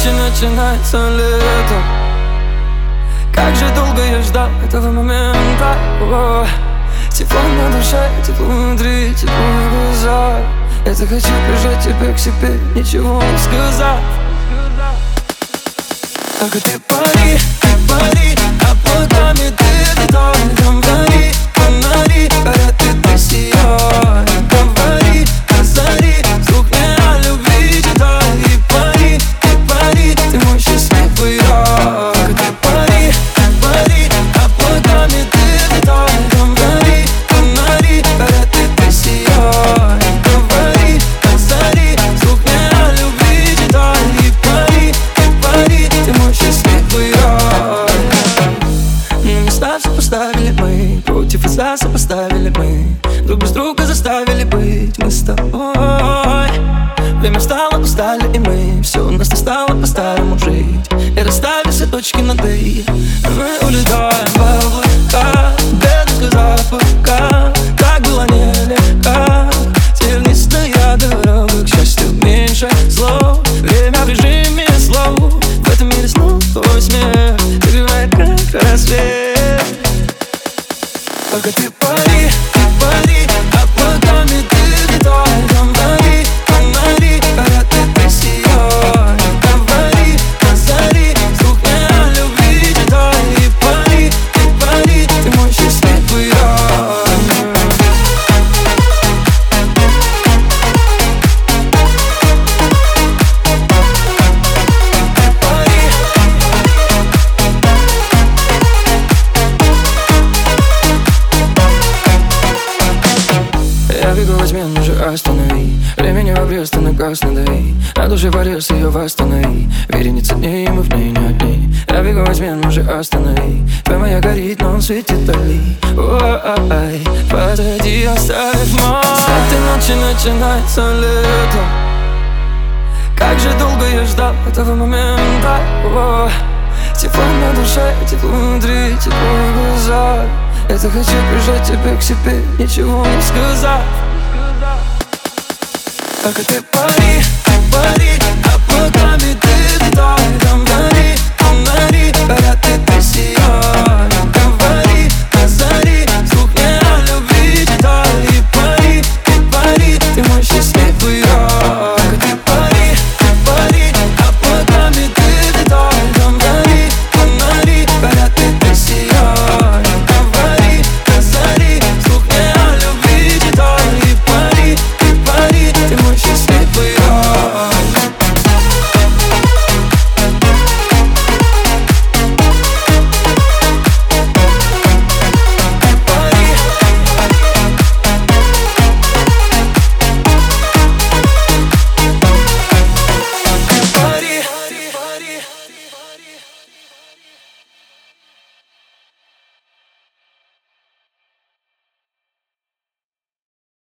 ночи начинается лето. Как же долго я ждал этого момента. О, тепло на душе, тепло внутри, тепло в глазах. Я захочу прижать тебя к себе, ничего не сказав. Только ты пари, облаками ты вдоль. Говори, фонари, горят, ты сияй. Говори, озари, звук не о любви читай. И пари, ты мой счастливый я. Только ты пари, облаками ты вдоль. Говори, фонари, горят, ты сияй. Говори, озари, звук не о любви читай. И пари, ты мой счастливый я. Места сопоставили мы, против отца сопоставили мы, друг без друга заставили быть мы с тобой. Время стало, устали и мы, все у нас не стало по-старому жить, и расставили все точки над «и». Мы улетаем в облака, без сказав пока. Так было нелегко, тернистая дорога. К счастью, меньше слов, время в режиме слов. В этом мире снова смех согревает, как рассвет. Только ты пари, облаками ты летай. Говори, фонари, горят, ты сияй. Говори, озари, звук не о любви читай. И пари, ты мой счастливый останови. Времени в обрез, ты на газ надави. На душе в арест, ее восстанови. Вереница дней, мы в ней не одни. Я бегу во тьме, уже останови. Твоя моя горит, но он светит дали. О-о-ай, позади оставь мой. С этой ночи начинается лето. Как же долго я ждал этого момента. О, тепло на душе, тепло внутри, тепло в глазах. Я захочу прижать тебя к себе, ничего не сказав. Только ты пари, пари.